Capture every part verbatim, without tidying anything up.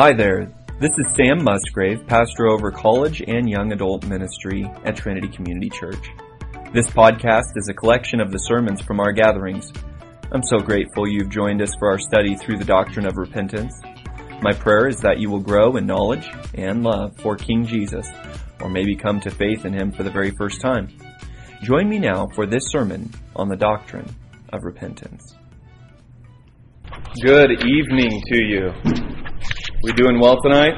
Hi there, this is Sam Musgrave, pastor over college and young adult ministry at Trinity Community Church. This podcast is a collection of the sermons from our gatherings. I'm so grateful you've joined us for our study through the Doctrine of Repentance. My prayer is that you will grow in knowledge and love for King Jesus, or maybe come to faith in Him for the very first time. Join me now for this sermon on the Doctrine of Repentance. Good evening to you. We doing well tonight?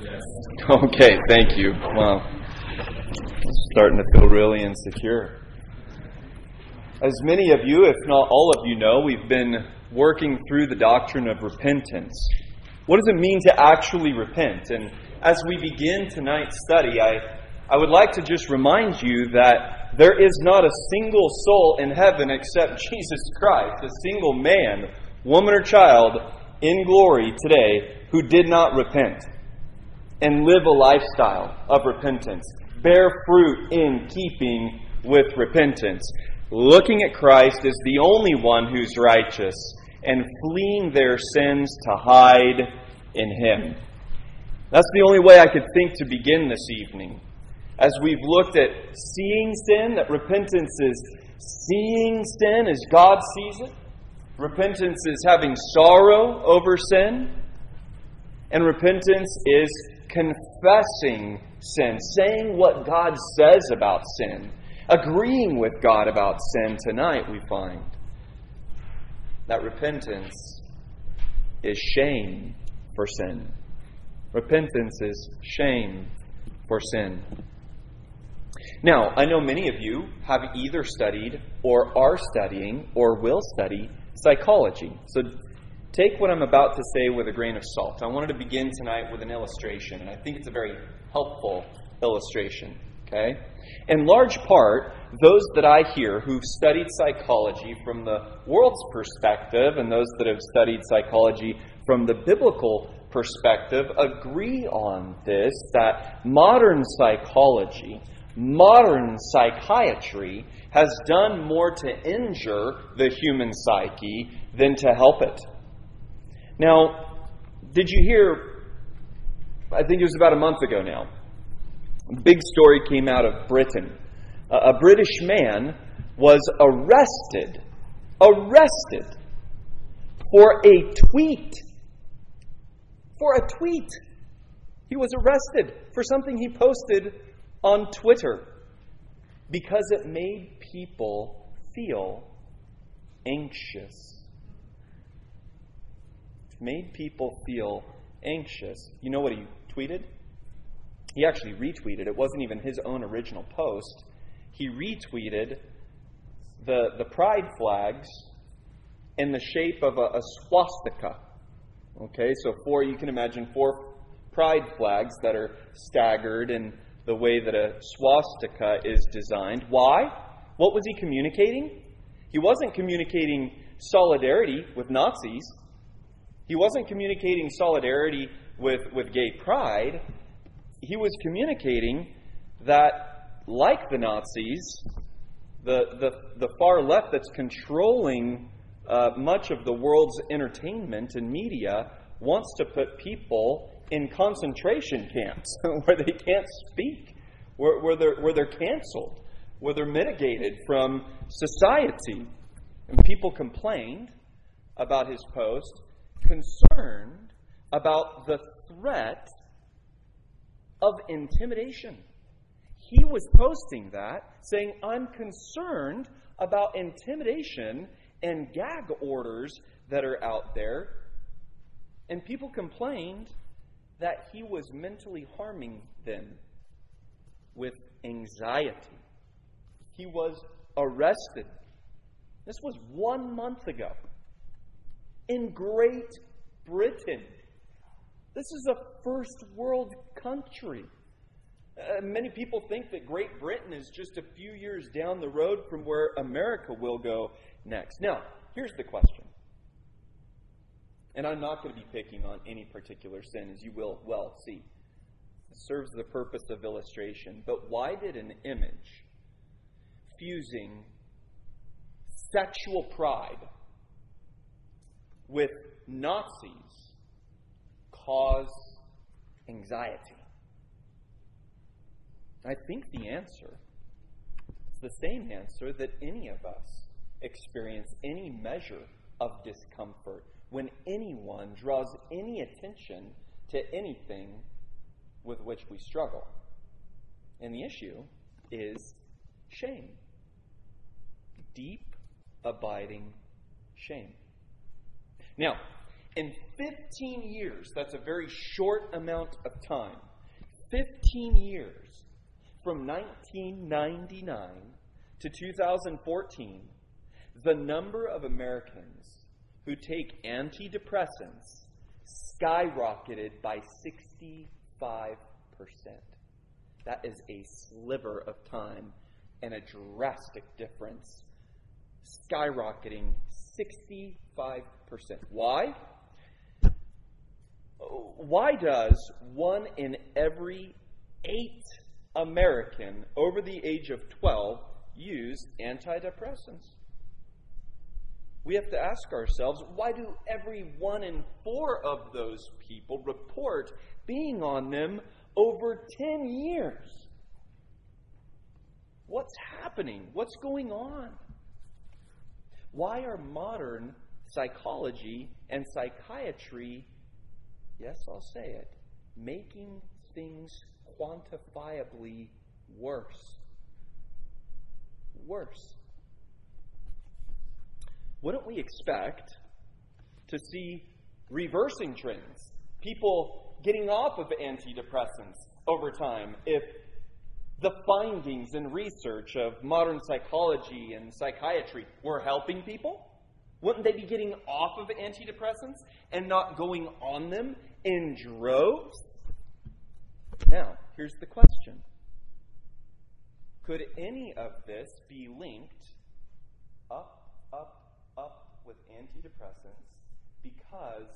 Yes. Okay, thank you. Wow. Starting to feel really insecure. As many of you, if not all of you know, we've been working through the doctrine of repentance. What does it mean to actually repent? And as we begin tonight's study, I, I would like to just remind you that there is not a single soul in heaven except Jesus Christ, a single man, woman, or child in glory today who did not repent and live a lifestyle of repentance, bear fruit in keeping with repentance. Looking at Christ as the only one who's righteous and fleeing their sins to hide in Him. That's the only way I could think to begin this evening. As we've looked at seeing sin, that repentance is seeing sin as God sees it. Repentance is having sorrow over sin. And repentance is confessing sin, saying what God says about sin. Agreeing with God about sin tonight, we find that repentance is shame for sin. Repentance is shame for sin. Now, I know many of you have either studied or are studying or will study psychology. So take what I'm about to say with a grain of salt. I wanted to begin tonight with an illustration, and I think it's a very helpful illustration. Okay? In large part, those that I hear who've studied psychology from the world's perspective and those that have studied psychology from the biblical perspective agree on this, that modern psychology, modern psychiatry has done more to injure the human psyche than to help it. Now, did you hear, I think it was about a month ago now, a big story came out of Britain. A British man was arrested, arrested for a tweet. For a tweet. He was arrested for something he posted on Twitter because it made people feel anxious. It made people feel anxious. You know what he tweeted? He actually retweeted. It wasn't even his own original post. He retweeted the, the pride flags in the shape of a, a swastika. Okay, so four, you can imagine four pride flags that are staggered in the way that a swastika is designed. Why? What was he communicating? He wasn't communicating solidarity with Nazis. He wasn't communicating solidarity with, with gay pride. He was communicating that, like the Nazis, the the, the far left that's controlling uh, much of the world's entertainment and media wants to put people in concentration camps where they can't speak, where, where they're where they're canceled, where they're mitigated from society. And people complained about his post, concerned about the threat of intimidation. He was posting that, saying, I'm concerned about intimidation and gag orders that are out there. And people complained that he was mentally harming them with anxiety. He was arrested. This was one month ago in Great Britain. This is a first world country. Uh, many people think that Great Britain is just a few years down the road from where America will go next. Now, here's the question. And I'm not going to be picking on any particular sin, as you will well see. It serves the purpose of illustration. But why did an image fusing sexual pride with Nazis cause anxiety? I think the answer is the same answer that any of us experience any measure of discomfort when anyone draws any attention to anything with which we struggle. And the issue is shame. Deep, abiding shame. Now, in fifteen years, that's a very short amount of time, fifteen years from nineteen ninety-nine to two thousand fourteen, the number of Americans who take antidepressants skyrocketed by sixty-five percent. That is a sliver of time and a drastic difference. Skyrocketing sixty-five percent. Why? Why does one in every eight American over the age of twelve use antidepressants? We have to ask ourselves, why do every one in four of those people report being on them over ten years? What's happening? What's going on? Why are modern psychology and psychiatry, yes, I'll say it, making things quantifiably worse? Worse. Wouldn't we expect to see reversing trends? People getting off of antidepressants over time if the findings and research of modern psychology and psychiatry were helping people? Wouldn't they be getting off of antidepressants and not going on them in droves? Now, here's the question. Could any of this be linked up, up, up with antidepressants, because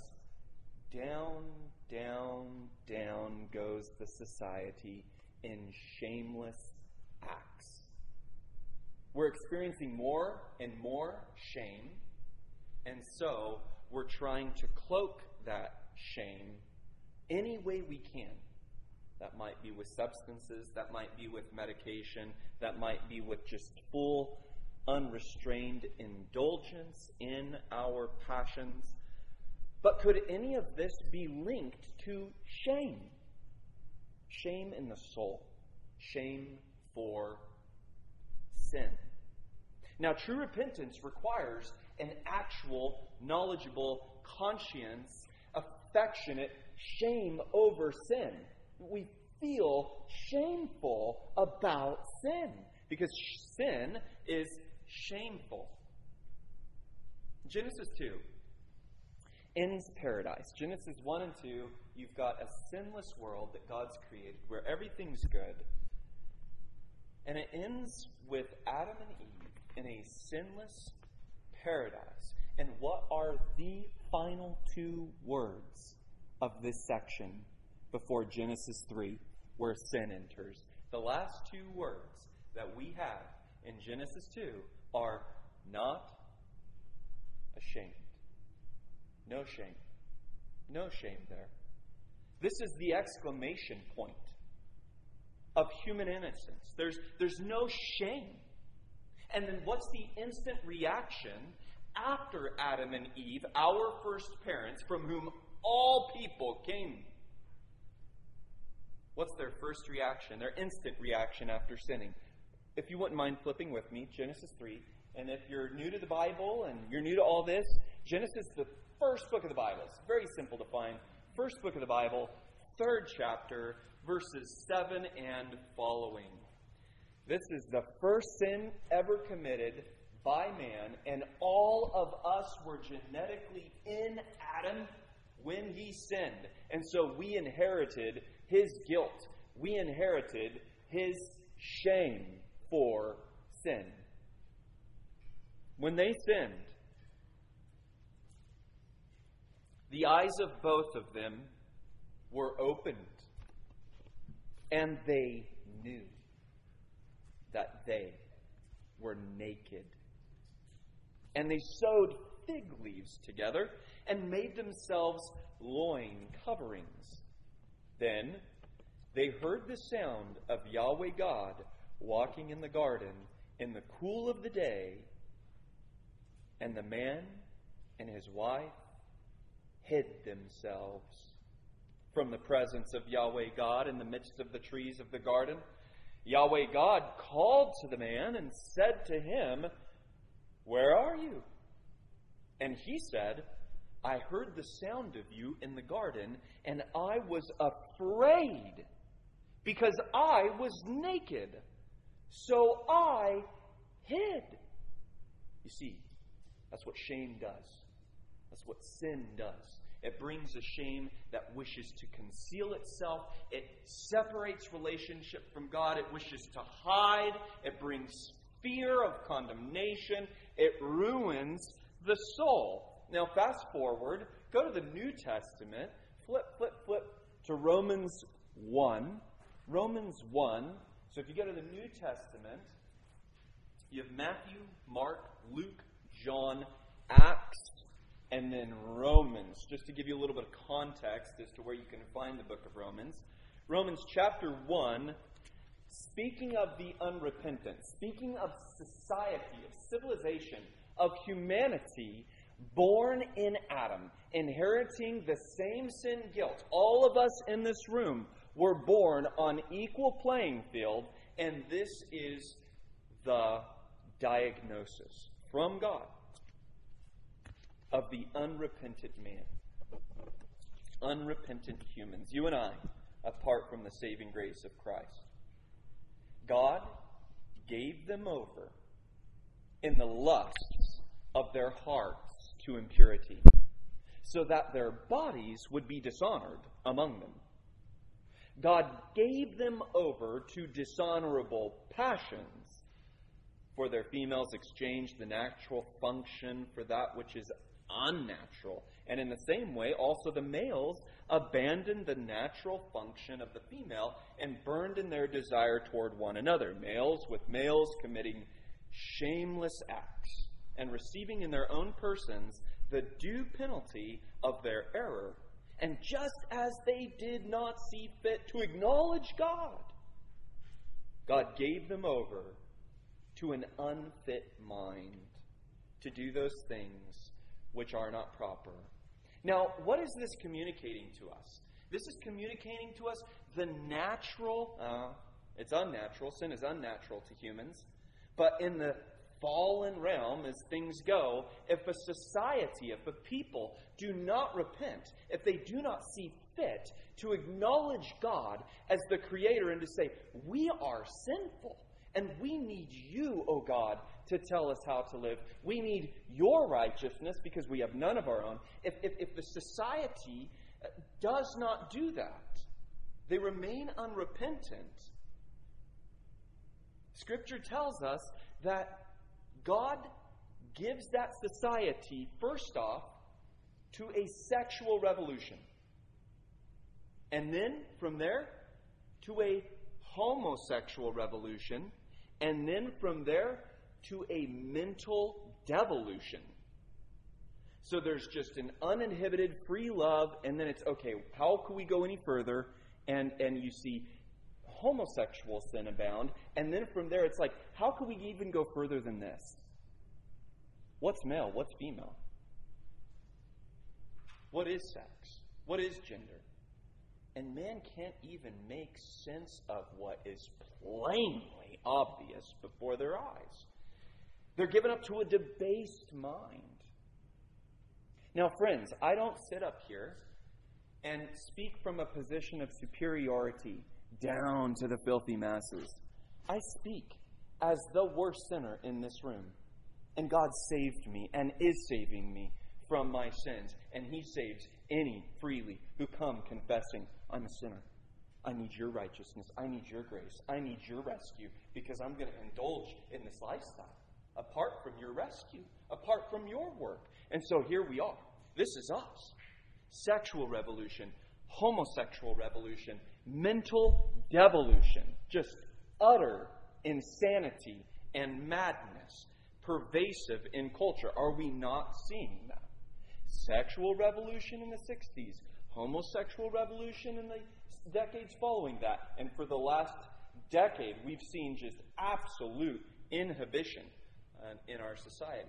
down, down, down goes the society in shameless acts? We're experiencing more and more shame, and so we're trying to cloak that shame any way we can. That might be with substances, that might be with medication, that might be with just full unrestrained indulgence in our passions. But could any of this be linked to shame? Shame in the soul. Shame for sin. Now, true repentance requires an actual, knowledgeable, conscience, affectionate shame over sin. We feel shameful about sin because sin is shameful. Genesis two ends paradise. Genesis one and two, you've got a sinless world that God's created where everything's good. And it ends with Adam and Eve in a sinless paradise. And what are the final two words of this section before Genesis three, where sin enters? The last two words that we have in Genesis two are not ashamed. No shame. No shame there. This is the exclamation point of human innocence. There's, there's no shame. And then what's the instant reaction after Adam and Eve, our first parents, from whom all people came? What's their first reaction, their instant reaction after sinning? If you wouldn't mind flipping with me, Genesis three. And if you're new to the Bible and you're new to all this, Genesis, the first book of the Bible. It's very simple to find. First book of the Bible, third chapter, verses seven and following. This is the first sin ever committed by man, and all of us were genetically in Adam when he sinned. And so we inherited his guilt. We inherited his shame for sin. When they sinned, the eyes of both of them were opened, and they knew that they were naked. And they sewed fig leaves together and made themselves loin coverings. Then they heard the sound of Yahweh God walking in the garden in the cool of the day, and the man and his wife hid themselves from the presence of Yahweh God in the midst of the trees of the garden. Yahweh God called to the man and said to him, "Where are you?" And he said, "I heard the sound of you in the garden, and I was afraid, because I was naked, so I hid." You see, that's what shame does. That's what sin does. It brings a shame that wishes to conceal itself. It separates relationship from God. It wishes to hide. It brings fear of condemnation. It ruins the soul. Now, fast forward. Go to the New Testament. Flip, flip, flip to Romans one. Romans one. So if you go to the New Testament, you have Matthew, Mark, Luke, John, Acts, and then Romans, just to give you a little bit of context as to where you can find the book of Romans. Romans chapter one, speaking of the unrepentant, speaking of society, of civilization, of humanity, born in Adam, inheriting the same sin guilt. All of us in this room were born on equal playing field, and this is the diagnosis from God of the unrepentant man. Unrepentant humans. You and I, apart from the saving grace of Christ. God gave them over in the lusts of their hearts to impurity, so that their bodies would be dishonored among them. God gave them over to dishonorable passions, for their females exchanged the natural function for that which is unnatural. And in the same way, also the males abandoned the natural function of the female and burned in their desire toward one another, males with males committing shameless acts and receiving in their own persons the due penalty of their error. And just as they did not see fit to acknowledge God, God gave them over to an unfit mind to do those things which are not proper. Now, what is this communicating to us? This is communicating to us the natural, uh, it's unnatural, sin is unnatural to humans, but in the fallen realm, as things go, if a society, if a people do not repent, if they do not see fit to acknowledge God as the Creator and to say, "We are sinful, and we need you, O God, to tell us how to live. We need your righteousness because we have none of our own." If, if, if the society does not do that, they remain unrepentant. Scripture tells us that God gives that society, first off, to a sexual revolution. And then, from there, to a homosexual revolution. And then, from there, to a mental devolution. So there's just an uninhibited free love, and then it's, okay, how can we go any further? And and you see homosexual sin abound, and then from there it's like, how can we even go further than this? What's male? What's female? What is sex? What is gender? And man can't even make sense of what is plainly obvious before their eyes. They're given up to a debased mind. Now, friends, I don't sit up here and speak from a position of superiority down to the filthy masses. I speak as the worst sinner in this room. And God saved me and is saving me from my sins. And He saves any freely who come confessing, "I'm a sinner. I need your righteousness. I need your grace. I need your rescue, because I'm going to indulge in this lifestyle apart from your rescue, apart from your work." And so here we are. This is us. Sexual revolution, homosexual revolution, mental devolution, just utter insanity and madness. pervasive in culture. Are we not seeing that? Sexual revolution in the sixties, homosexual revolution in the decades following that, and for the last decade we've seen just absolute inhibition uh, in our society.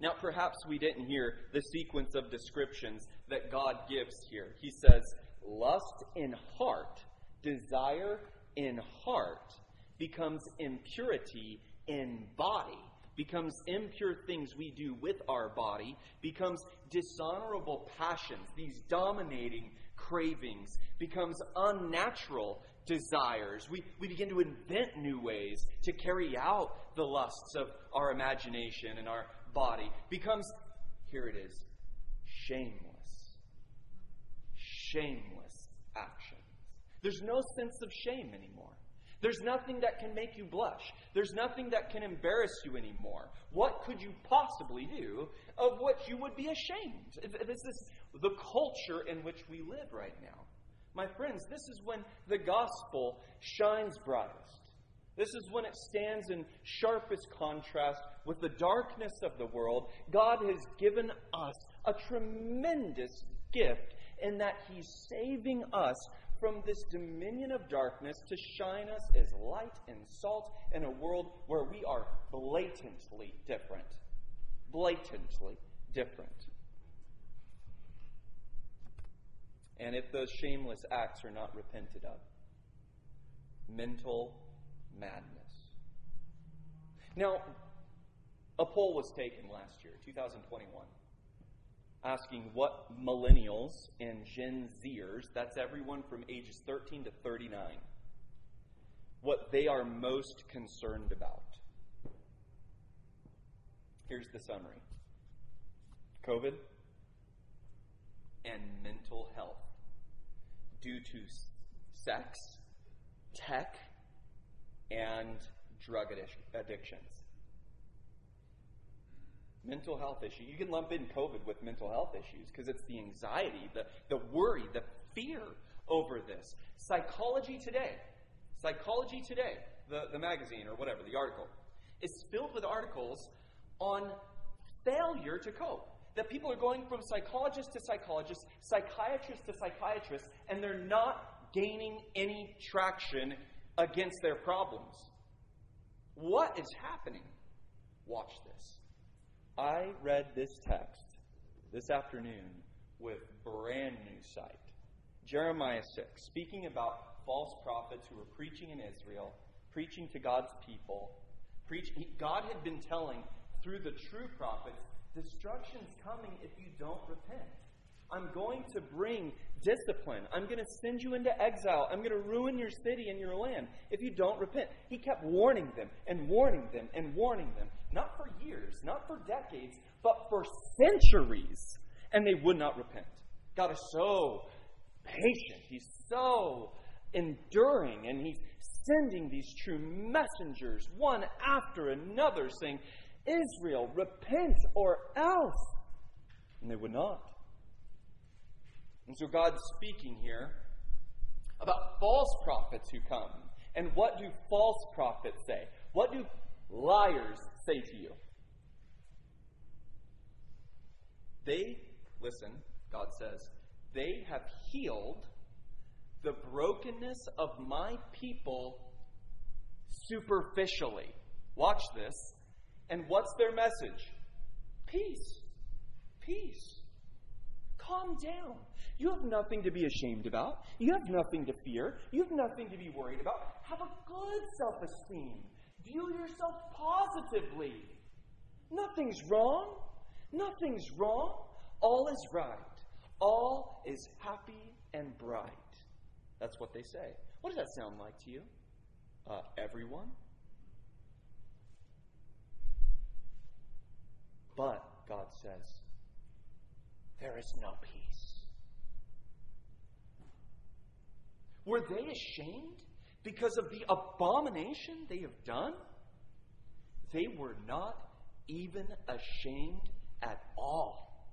Now, perhaps we didn't hear the sequence of descriptions that God gives here. He says, lust in heart, desire in heart, becomes impurity in body, becomes impure things we do with our body, becomes dishonorable passions, these dominating cravings, becomes unnatural desires. We, we begin to invent new ways to carry out the lusts of our imagination and our body, becomes, here it is, shameless. Shameless actions. There's no sense of shame anymore. There's nothing that can make you blush. There's nothing that can embarrass you anymore. What could you possibly do of which you would be ashamed? This is the culture in which we live right now. My friends, this is when the gospel shines brightest. This is when it stands in sharpest contrast with the darkness of the world. God has given us a tremendous gift in that He's saving us from this dominion of darkness to shine us as light and salt in a world where we are blatantly different. Blatantly different. And if those shameless acts are not repented of, mental madness. Now, a poll was taken last year, two thousand twenty-one. Asking what millennials and Gen Zers, that's everyone from ages thirteen to thirty-nine, what they are most concerned about. Here's the summary. COVID and mental health due to sex, tech, and drug addictions. Mental health issue. You can lump in COVID with mental health issues because it's the anxiety, the, the worry, the fear over this. Psychology Today, Psychology Today, the, the magazine or whatever, the article, is filled with articles on failure to cope. That people are going from psychologist to psychologist, psychiatrist to psychiatrist, and they're not gaining any traction against their problems. What is happening? Watch this. I read this text this afternoon with brand new sight. Jeremiah six, speaking about false prophets who were preaching in Israel, preaching to God's people. Preach, God had been telling through the true prophets, destruction's coming if you don't repent. I'm going to bring discipline. I'm going to send you into exile. I'm going to ruin your city and your land if you don't repent. He kept warning them and warning them and warning them. Not for years, not for decades, but for centuries. And they would not repent. God is so patient. He's so enduring. And He's sending these true messengers one after another saying, Israel, repent or else. And they would not. And so God's speaking here about false prophets who come. And what do false prophets say? What do liars say to you? They, listen, God says, they have healed the brokenness of my people superficially. Watch this. And what's their message? Peace. Peace. Calm down. You have nothing to be ashamed about. You have nothing to fear. You have nothing to be worried about. Have a good self-esteem. View yourself positively. Nothing's wrong. Nothing's wrong. All is right. All is happy and bright. That's what they say. What does that sound like to you? Uh, everyone? But, God says, there is no peace. Were they ashamed because of the abomination they have done? They were not even ashamed at all.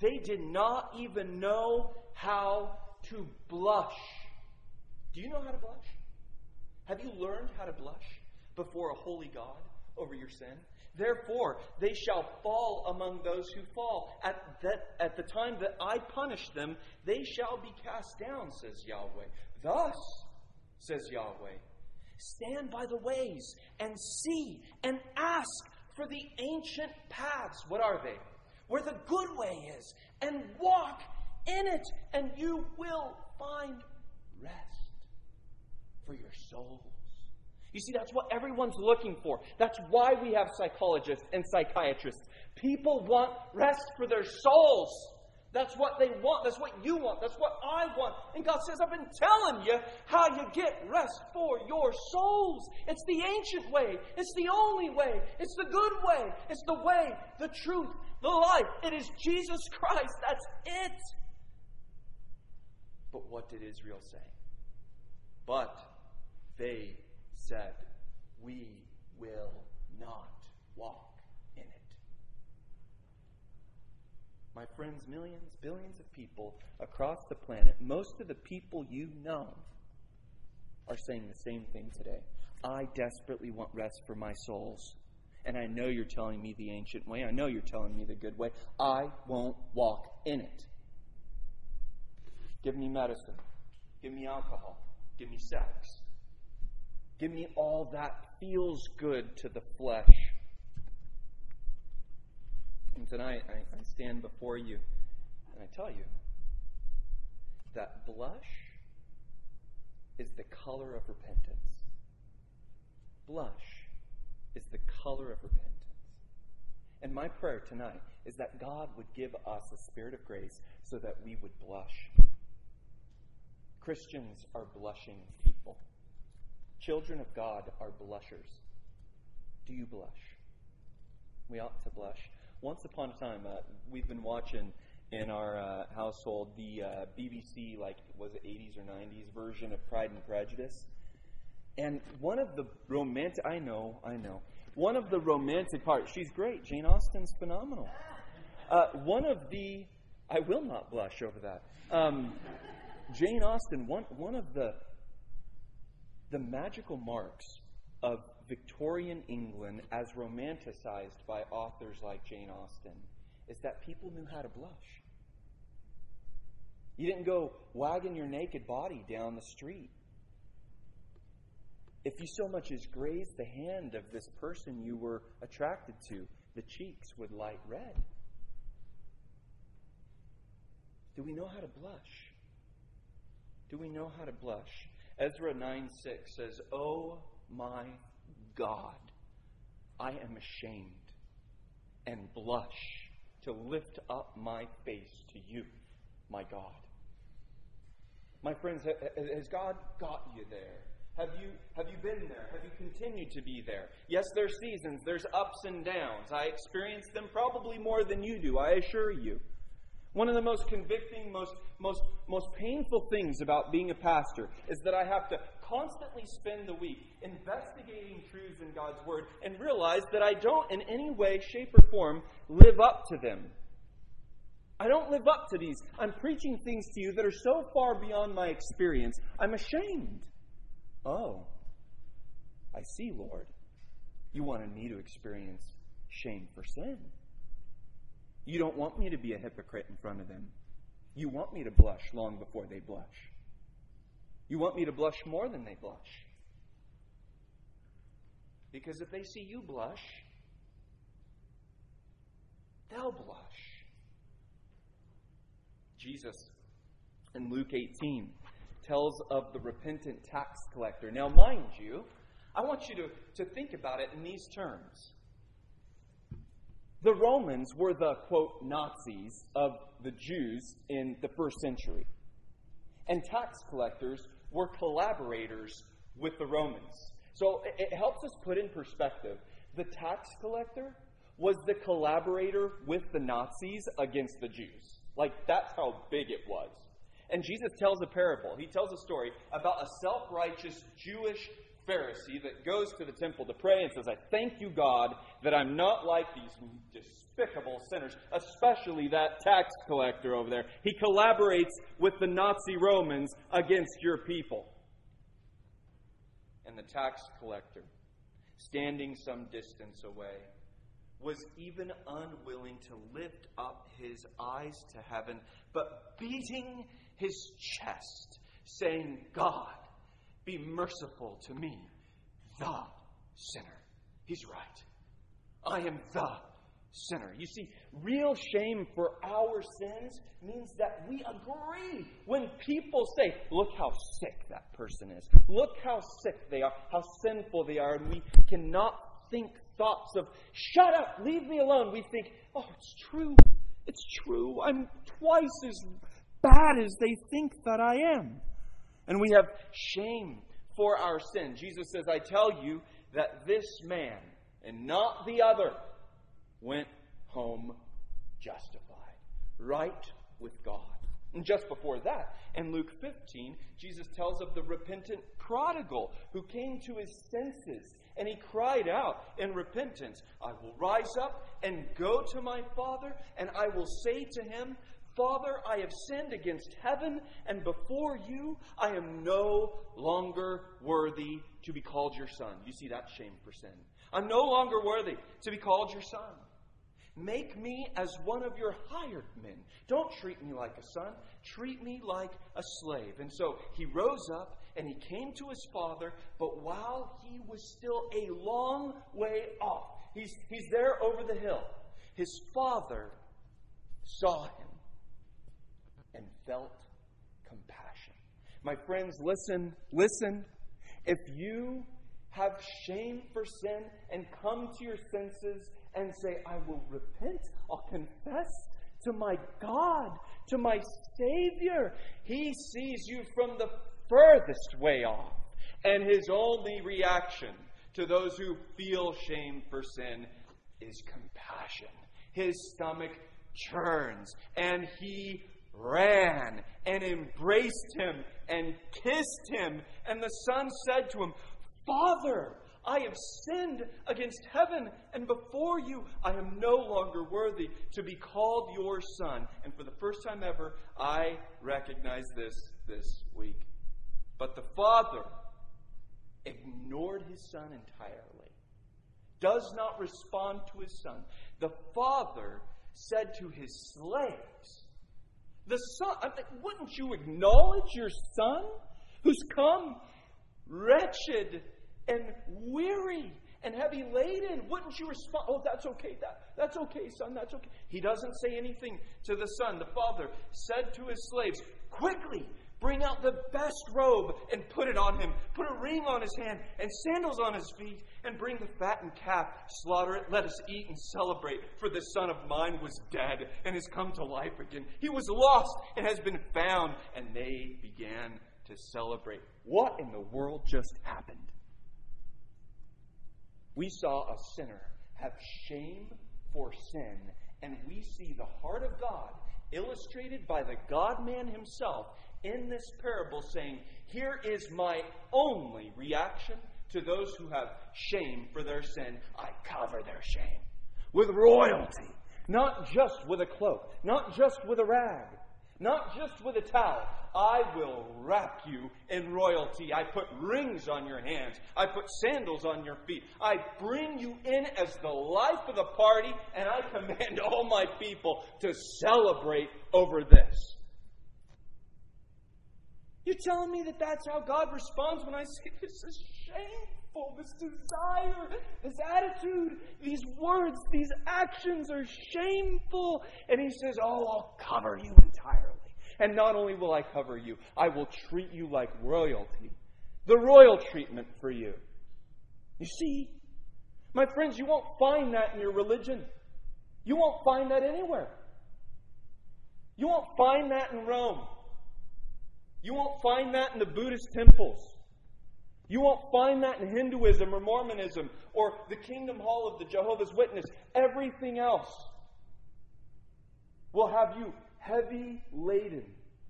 They did not even know how to blush. Do you know how to blush? Have you learned how to blush before a holy God over your sin. Therefore, they shall fall among those who fall. At that, at the time that I punish them, they shall be cast down, says Yahweh. Thus, says Yahweh, stand by the ways and see and ask for the ancient paths. What are they? Where the good way is, and walk in it, and you will find rest for your soul. You see, that's what everyone's looking for. That's why we have psychologists and psychiatrists. People want rest for their souls. That's what they want. That's what you want. That's what I want. And God says, I've been telling you how you get rest for your souls. It's the ancient way. It's the only way. It's the good way. It's the way, the truth, the life. It is Jesus Christ. That's it. But what did Israel say? But they said, we will not walk in it. My friends, millions, billions of people across the planet, most of the people you know, are saying the same thing today. I desperately want rest for my souls. And I know you're telling me the ancient way. I know you're telling me the good way. I won't walk in it. Give me medicine. Give me alcohol. Give me sex. Give me all that feels good to the flesh. And tonight I, I stand before you and I tell you that blush is the color of repentance. Blush is the color of repentance. And my prayer tonight is that God would give us a spirit of grace so that we would blush. Christians are blushing people. Children of God are blushers. Do you blush? We ought to blush. Once upon a time, uh, we've been watching in our uh, household the uh, B B C, like, was it eighties or nineties version of Pride and Prejudice? And one of the romantic, I know, I know, one of the romantic parts, she's great, Jane Austen's phenomenal. Uh, one of the, I will not blush over that. Um, Jane Austen, one, one of the, the magical marks of Victorian England as romanticized by authors like Jane Austen is that people knew how to blush. You didn't go wagging your naked body down the street. If you so much as grazed the hand of this person you were attracted to, the cheeks would light red. Do we know how to blush? Do we know how to blush? Ezra nine six says, "Oh my God, I am ashamed and blush to lift up my face to you, my God." My friends, has God got you there? Have you have you been there? Have you continued to be there? Yes, there's seasons, there's ups and downs. I experience them probably more than you do, I assure you. One of the most convicting, most, most, most painful things about being a pastor is that I have to constantly spend the week investigating truths in God's Word and realize that I don't in any way, shape, or form live up to them. I don't live up to these. I'm preaching things to you that are so far beyond my experience, I'm ashamed. Oh, I see, Lord. You wanted me to experience shame for sin. You don't want me to be a hypocrite in front of them. You want me to blush long before they blush. You want me to blush more than they blush. Because if they see you blush, they'll blush. Jesus, in Luke eighteen, tells of the repentant tax collector. Now, mind you, I want you to, to think about it in these terms. The Romans were the, quote, Nazis of the Jews in the first century. And tax collectors were collaborators with the Romans. So it helps us put in perspective. The tax collector was the collaborator with the Nazis against the Jews. Like, that's how big it was. And Jesus tells a parable. He tells a story about a self-righteous Jewish Pharisee that goes to the temple to pray and says, "I thank you, God, that I'm not like these despicable sinners, especially that tax collector over there." He collaborates with the Nazi Romans against your people. And the tax collector standing some distance away, was even unwilling to lift up his eyes to heaven, but beating his chest, saying, God, be merciful to me, the sinner. He's right. I am the sinner. You see, real shame for our sins means that we agree when people say, look how sick that person is. Look how sick they are, how sinful they are. And we cannot think thoughts of, shut up, leave me alone. We think, oh, it's true. It's true. I'm twice as bad as they think that I am. And we have shame for our sin. Jesus says, I tell you that this man and not the other went home justified, right with God. And just before that, in Luke fifteen, Jesus tells of the repentant prodigal who came to his senses and he cried out in repentance, I will rise up and go to my father, and I will say to him, Father, I have sinned against heaven and before you. I am no longer worthy to be called your son. You see, that's shame for sin. I'm no longer worthy to be called your son. Make me as one of your hired men. Don't treat me like a son. Treat me like a slave. And so he rose up and he came to his father, but while he was still a long way off, he's, he's there over the hill. His father saw him and felt compassion. My friends, listen, listen. If you have shame for sin and come to your senses and say, I will repent, I'll confess to my God, to my Savior. He sees you from the furthest way off. And his only reaction to those who feel shame for sin is compassion. His stomach churns and he ran and embraced him and kissed him. And the son said to him, Father, I have sinned against heaven and before you. I am no longer worthy to be called your son. And for the first time ever, I recognize this this week. But the father ignored his son entirely, does not respond to his son. The father said to his slaves, the son, I mean, wouldn't you acknowledge your son who's come wretched and weary and heavy laden? Wouldn't you respond? Oh, that's okay. That, that's okay, son. That's okay. He doesn't say anything to the son. The father said to his slaves, quickly, bring out the best robe and put it on him. Put a ring on his hand and sandals on his feet, and bring the fattened calf, slaughter it. Let us eat and celebrate, for the son of mine was dead and has come to life again. He was lost and has been found. And they began to celebrate. What in the world just happened? We saw a sinner have shame for sin, and we see the heart of God illustrated by the God-man himself in this parable saying, here is my only reaction to those who have shame for their sin. I cover their shame with royalty, not just with a cloak, not just with a rag, not just with a towel. I will wrap you in royalty. I put rings on your hands. I put sandals on your feet. I bring you in as the life of the party, and I command all my people to celebrate over this. You're telling me that that's how God responds when I say, this is shameful, this desire, this attitude, these words, these actions are shameful. And he says, oh, I'll cover you entirely. And not only will I cover you, I will treat you like royalty. The royal treatment for you. You see, my friends, you won't find that in your religion. You won't find that anywhere. You won't find that in Rome. You won't find that in the Buddhist temples. You won't find that in Hinduism or Mormonism or the Kingdom Hall of the Jehovah's Witness. Everything else will have you heavy laden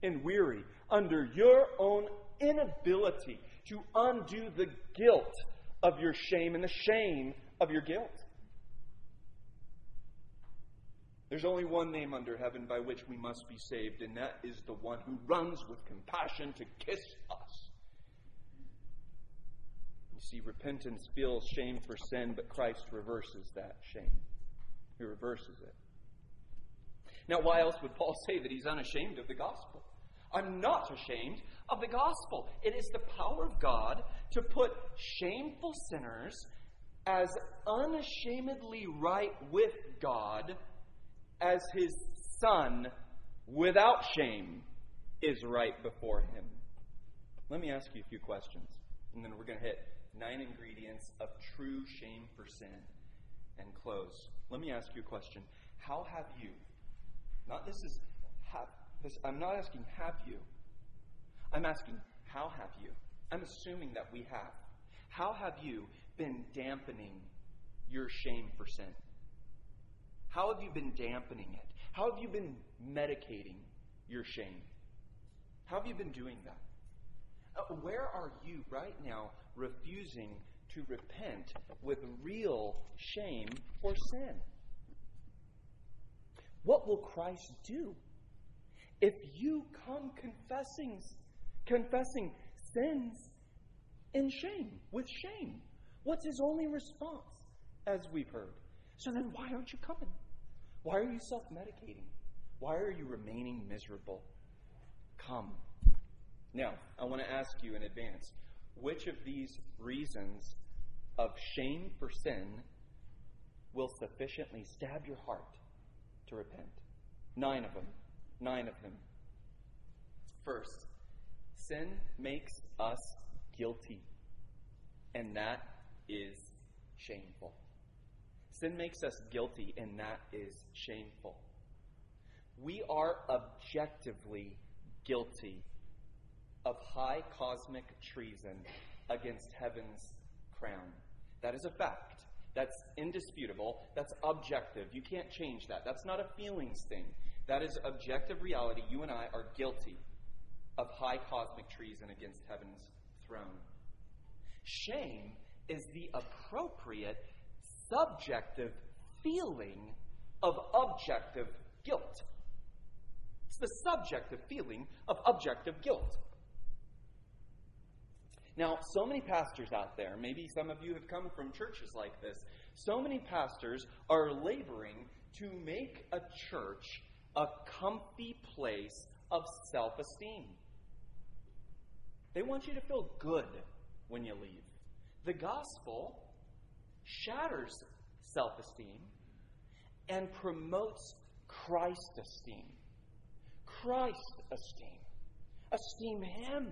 and weary under your own inability to undo the guilt of your shame and the shame of your guilt. There's only one name under heaven by which we must be saved, and that is the one who runs with compassion to kiss us. You see, repentance feels shame for sin, but Christ reverses that shame. He reverses it. Now, why else would Paul say that he's unashamed of the gospel? I'm not ashamed of the gospel. It is the power of God to put shameful sinners as unashamedly right with God as his Son without shame is right before him. Let me ask you a few questions, and then we're going to hit nine ingredients of true shame for sin and close. Let me ask you a question. How have you, not this is, have, this, I'm not asking have you, I'm asking how have you? I'm assuming that we have. How have you been dampening your shame for sin? How have you been dampening it? How have you been medicating your shame? How have you been doing that? Uh, where are you right now refusing to repent with real shame for sin? What will Christ do? If you come confessing, confessing sins in shame, with shame, what's his only response, as we've heard? So then why aren't you coming? Why are you self-medicating? Why are you remaining miserable? Come. Now, I want to ask you in advance, which of these reasons of shame for sin will sufficiently stab your heart to repent? Nine of them. Nine of them. First, sin makes us guilty, and that is shameful. Sin makes us guilty, and that is shameful. We are objectively guilty of high cosmic treason against heaven's crown. That is a fact. That's indisputable. That's objective. You can't change that. That's not a feelings thing. That is objective reality. You and I are guilty of high cosmic treason against heaven's throne. Shame is the appropriate subjective feeling of objective guilt. It's the subjective feeling of objective guilt. Now, so many pastors out there, maybe some of you have come from churches like this, so many pastors are laboring to make a church a comfy place of self-esteem. They want you to feel good when you leave. The gospel shatters self-esteem and promotes Christ esteem. Christ esteem. Esteem him.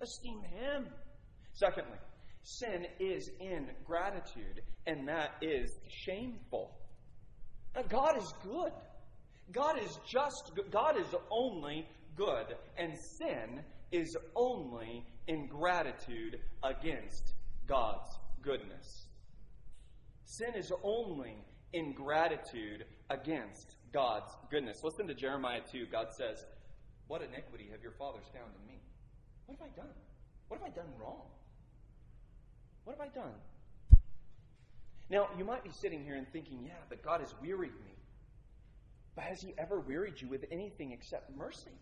Esteem him. Secondly, sin is ingratitude, and that is shameful. Now, God is good. God is just. God is only good, and sin is only ingratitude against God's goodness. Sin is only ingratitude against God's goodness. Listen to Jeremiah two. God says, "What iniquity have your fathers found in me? What have I done? What have I done wrong? What have I done?" Now, you might be sitting here and thinking, yeah, but God has wearied me. But has he ever wearied you with anything except mercy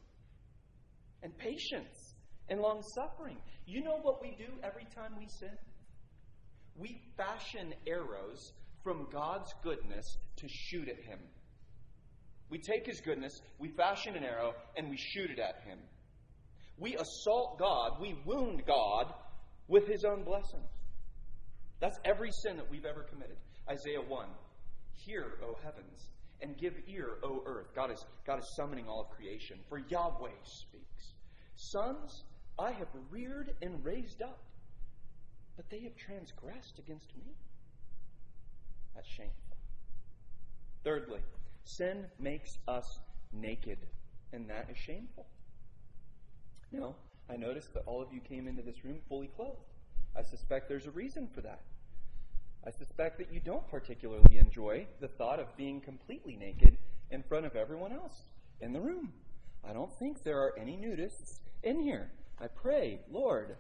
and patience and long-suffering? You know what we do every time we sin? We fashion arrows from God's goodness to shoot at him. We take his goodness, we fashion an arrow, and we shoot it at him. We assault God, we wound God with his own blessings. That's every sin that we've ever committed. Isaiah one, hear, O heavens, and give ear, O earth. God is, God is summoning all of creation, for Yahweh speaks. Sons I have reared and raised up, but they have transgressed against me. That's shameful. Thirdly, sin makes us naked, and that is shameful. Now, I noticed that all of you came into this room fully clothed. I suspect there's a reason for that. I suspect that you don't particularly enjoy the thought of being completely naked in front of everyone else in the room. I don't think there are any nudists in here. I pray, Lord,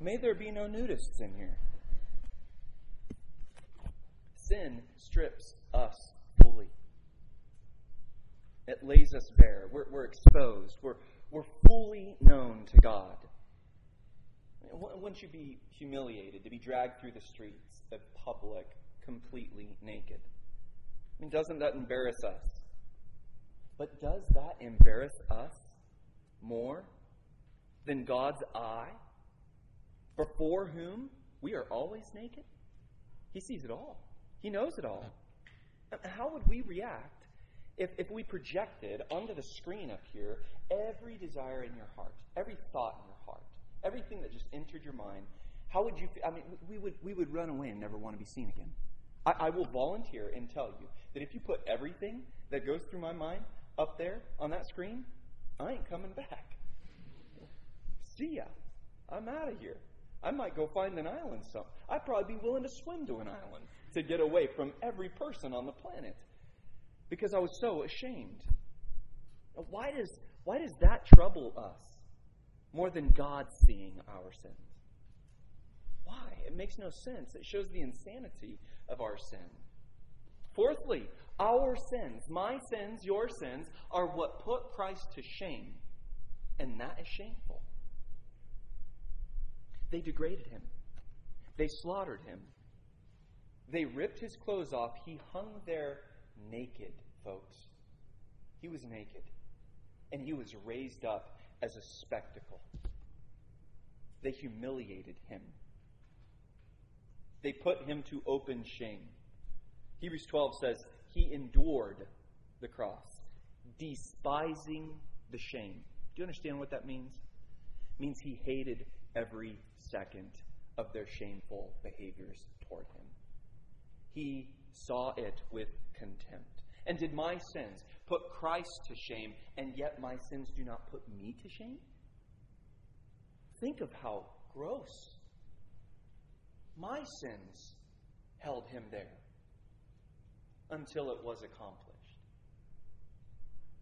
may there be no nudists in here. Sin strips us fully. It lays us bare. We're, we're exposed. We're We're fully known to God. Wouldn't you be humiliated to be dragged through the streets of public completely naked? I mean, doesn't that embarrass us? But does that embarrass us more than God's eye, before whom we are always naked? He sees it all. He knows it all. How would we react if, if we projected onto the screen up here every desire in your heart, every thought in your heart, everything that just entered your mind? How would you feel? I mean, we would, we would run away and never want to be seen again. I, I will volunteer and tell you that if you put everything that goes through my mind up there on that screen, I ain't coming back. See ya. I'm out of here. I might go find an island somewhere. I'd probably be willing to swim to an island to get away from every person on the planet because I was so ashamed. Why does, why does that trouble us more than God seeing our sins? Why? It makes no sense. It shows the insanity of our sin. Fourthly, our sins, my sins, your sins, are what put Christ to shame, and that is shameful. They degraded him. They slaughtered him. They ripped his clothes off. He hung there naked, folks. He was naked. And he was raised up as a spectacle. They humiliated him. They put him to open shame. Hebrews twelve says, he endured the cross, despising the shame. Do you understand what that means? It means he hated every second of their shameful behaviors toward him. He saw it with contempt. And did my sins put Christ to shame, and yet my sins do not put me to shame? Think of how gross. My sins held him there until it was accomplished.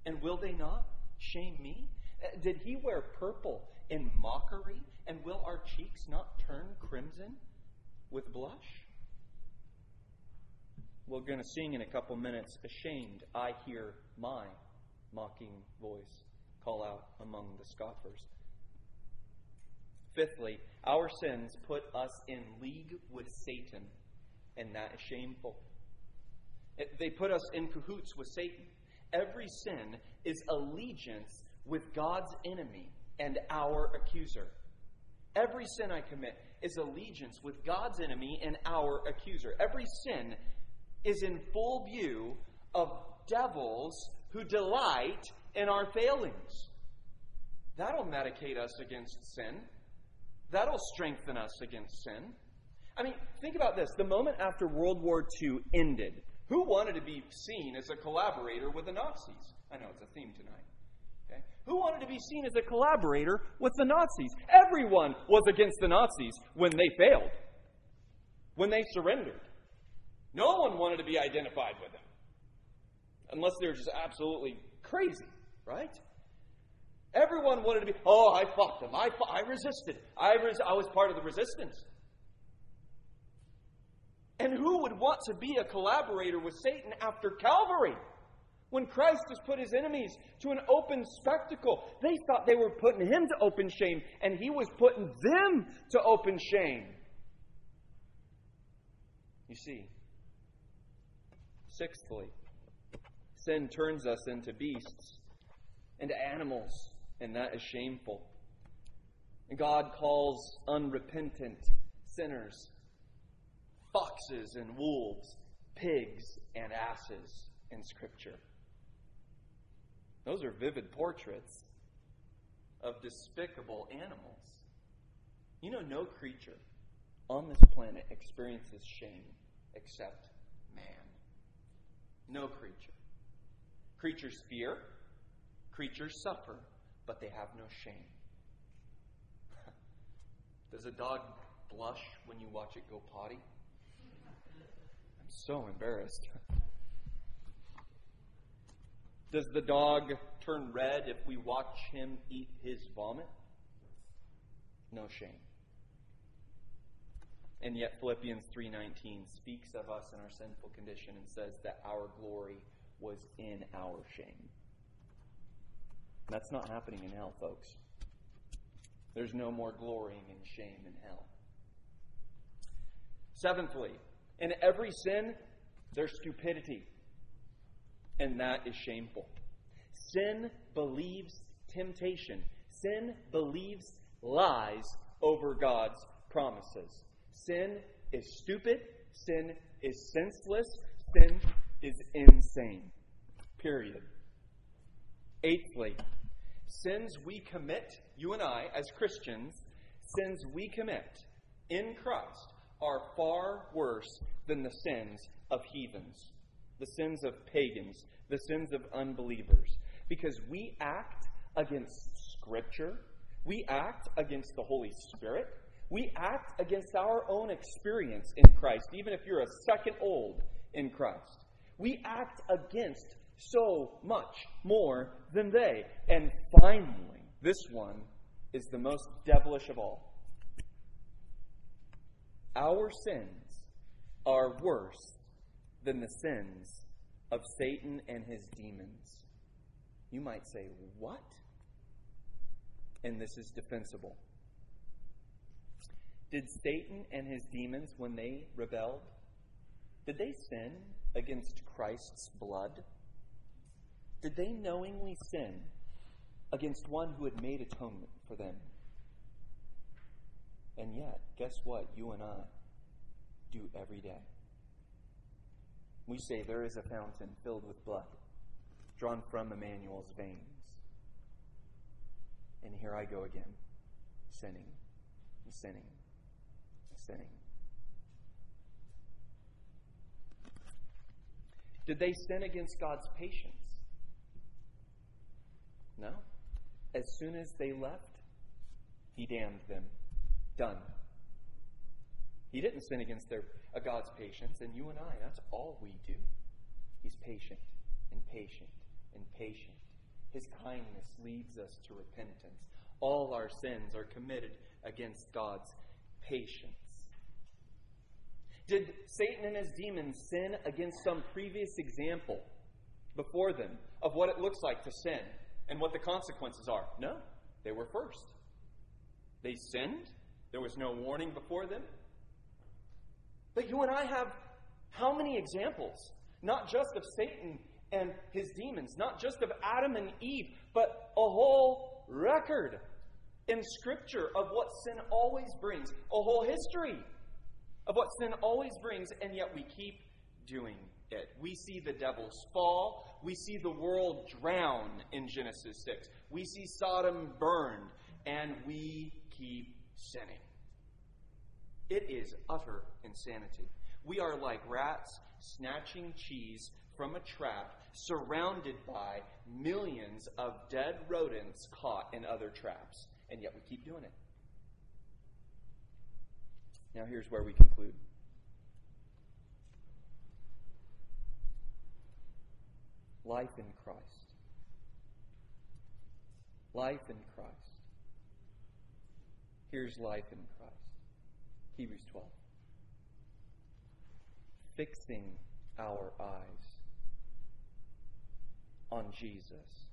And will they not shame me? Did he wear purple in mockery, and will our cheeks not turn crimson with blush? We're going to sing in a couple minutes, ashamed I hear my mocking voice call out among the scoffers. Fifthly, our sins put us in league with Satan, and that is shameful. They put us in cahoots with Satan. Every sin is allegiance with God's enemy and our accuser. Every sin I commit is allegiance with God's enemy and our accuser. Every sin is in full view of devils who delight in our failings. That'll medicate us against sin. That'll strengthen us against sin. I mean, think about this. The moment after World War Two ended, who wanted to be seen as a collaborator with the Nazis? I know it's a theme tonight. Who wanted to be seen as a collaborator with the Nazis? Everyone was against the Nazis when they failed, when they surrendered. No one wanted to be identified with them, unless they were just absolutely crazy, right? Everyone wanted to be, oh, I fought them. I fought, I resisted. I, res- I was part of the resistance. And who would want to be a collaborator with Satan after Calvary? When Christ has put his enemies to an open spectacle, they thought they were putting him to open shame, and he was putting them to open shame. You see, sixthly, sin turns us into beasts, into animals, and that is shameful. God calls unrepentant sinners foxes and wolves, pigs and asses in Scripture. Those are vivid portraits of despicable animals. You know, no creature on this planet experiences shame except man. No creature. Creatures fear, creatures suffer, but they have no shame. Does a dog blush when you watch it go potty? I'm so embarrassed. Does the dog turn red if we watch him eat his vomit? No shame. And yet Philippians three nineteen speaks of us in our sinful condition and says that our glory was in our shame. That's not happening in hell, folks. There's no more glorying in shame in hell. Seventhly, in every sin, there's stupidity. And that is shameful. Sin believes temptation. Sin believes lies over God's promises. Sin is stupid. Sin is senseless. Sin is insane. Period. Eighthly, sins we commit, you and I, as Christians, sins we commit in Christ are far worse than the sins of heathens, the sins of pagans, the sins of unbelievers, because we act against Scripture, we act against the Holy Spirit, we act against our own experience in Christ, even if you're a second old in Christ. We act against so much more than they. And finally, this one is the most devilish of all. Our sins are worse than the sins of Satan and his demons. You might say, what? And this is defensible. Did Satan and his demons, when they rebelled, did they sin against Christ's blood? Did they knowingly sin against one who had made atonement for them? And yet, guess what? You and I do every day. We say there is a fountain filled with blood, drawn from Emmanuel's veins. And here I go again, sinning, and sinning, and sinning. Did they sin against God's patience? No. As soon as they left, he damned them. Done. He didn't sin against their uh, God's patience, and you and I, that's all we do. He's patient and patient and patient. His kindness leads us to repentance. All our sins are committed against God's patience. Did Satan and his demons sin against some previous example before them of what it looks like to sin? And what the consequences are? No, they were first. They sinned. There was no warning before them. But you and I have how many examples? Not just of Satan and his demons, not just of Adam and Eve, but a whole record in Scripture of what sin always brings, a whole history of what sin always brings, and yet we keep doing it. We see the devil's fall. We see the world drown in Genesis six. We see Sodom burned, and we keep sinning. It is utter insanity. We are like rats snatching cheese from a trap, surrounded by millions of dead rodents caught in other traps, and yet we keep doing it. Now here's where we conclude. Life in Christ. Life in Christ. Here's life in Christ. Hebrews twelve. Fixing our eyes on Jesus,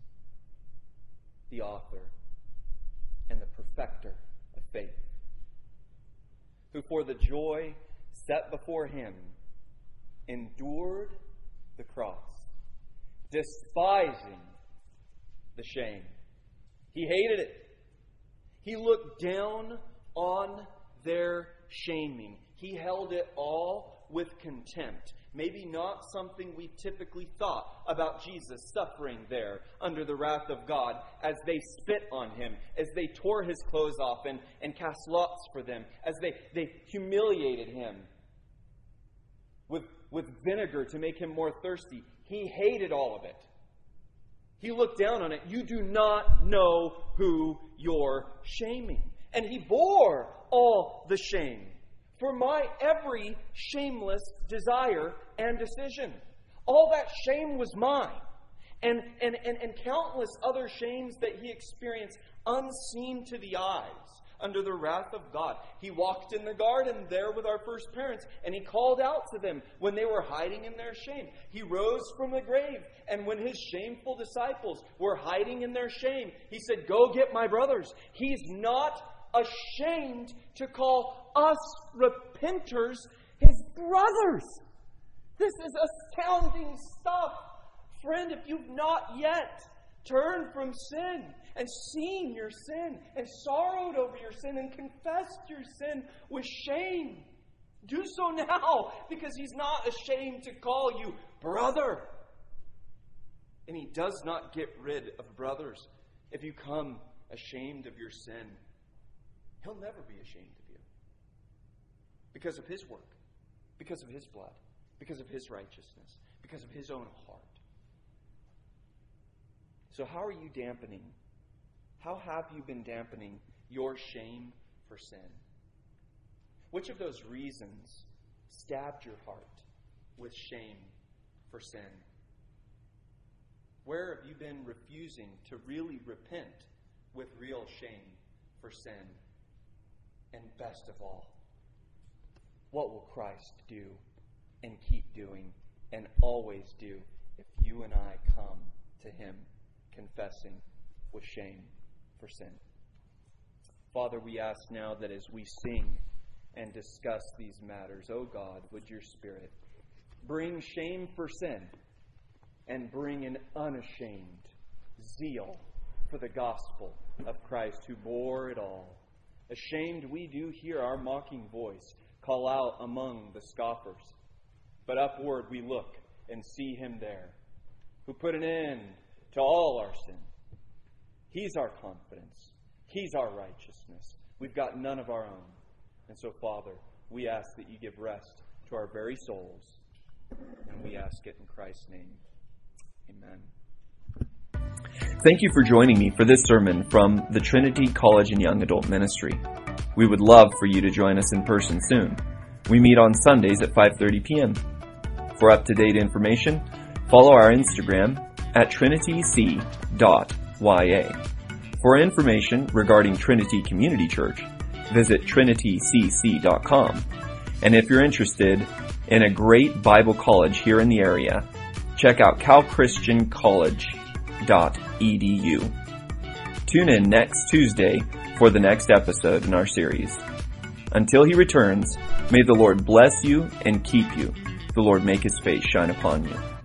the author and the perfecter of faith, who for the joy set before him endured the cross, despising the shame. He hated it. He looked down on their shaming. He held it all with contempt. Maybe not something we typically thought about Jesus suffering there under the wrath of God as they spit on him, as they tore his clothes off and, and cast lots for them, as they, they humiliated him with, with vinegar to make him more thirsty. He hated all of it. He looked down on it. You do not know who you're shaming. And he bore all the shame for my every shameless desire and decision. All that shame was mine. And, and, and, and countless other shames that he experienced unseen to the eyes under the wrath of God. He walked in the garden there with our first parents, and he called out to them when they were hiding in their shame. He rose from the grave, and when his shameful disciples were hiding in their shame, he said, "Go get my brothers." He's not ashamed to call us repenters his brothers. This is astounding stuff. Friend, if you've not yet turned from sin and seen your sin and sorrowed over your sin and confessed your sin with shame, do so now, because he's not ashamed to call you brother. And he does not get rid of brothers. If you come ashamed of your sin, he'll never be ashamed of you. Because of his work, because of his blood, because of his righteousness, because of his own heart. So how are you dampening? How have you been dampening your shame for sin? Which of those reasons stabbed your heart with shame for sin? Where have you been refusing to really repent with real shame for sin? And best of all, what will Christ do and keep doing and always do if you and I come to him confessing with shame for sin? Father, we ask now that as we sing and discuss these matters, O God, would your Spirit bring shame for sin and bring an unashamed zeal for the gospel of Christ who bore it all. Ashamed we do hear our mocking voice call out among the scoffers, but upward we look and see him there who put an end to all our sin. He's our confidence. He's our righteousness. We've got none of our own. And so, Father, we ask that you give rest to our very souls. And we ask it in Christ's name. Amen. Thank you for joining me for this sermon from the Trinity College and Young Adult Ministry. We would love for you to join us in person soon. We meet on Sundays at five thirty p.m. For up-to-date information, follow our Instagram at trinity c dot y a. For information regarding Trinity Community Church, visit trinity c c dot com. And if you're interested in a great Bible college here in the area, check out cal christian college dot e d u. Tune in next Tuesday for the next episode in our series. Until he returns, may the Lord bless you and keep you. The Lord make his face shine upon you.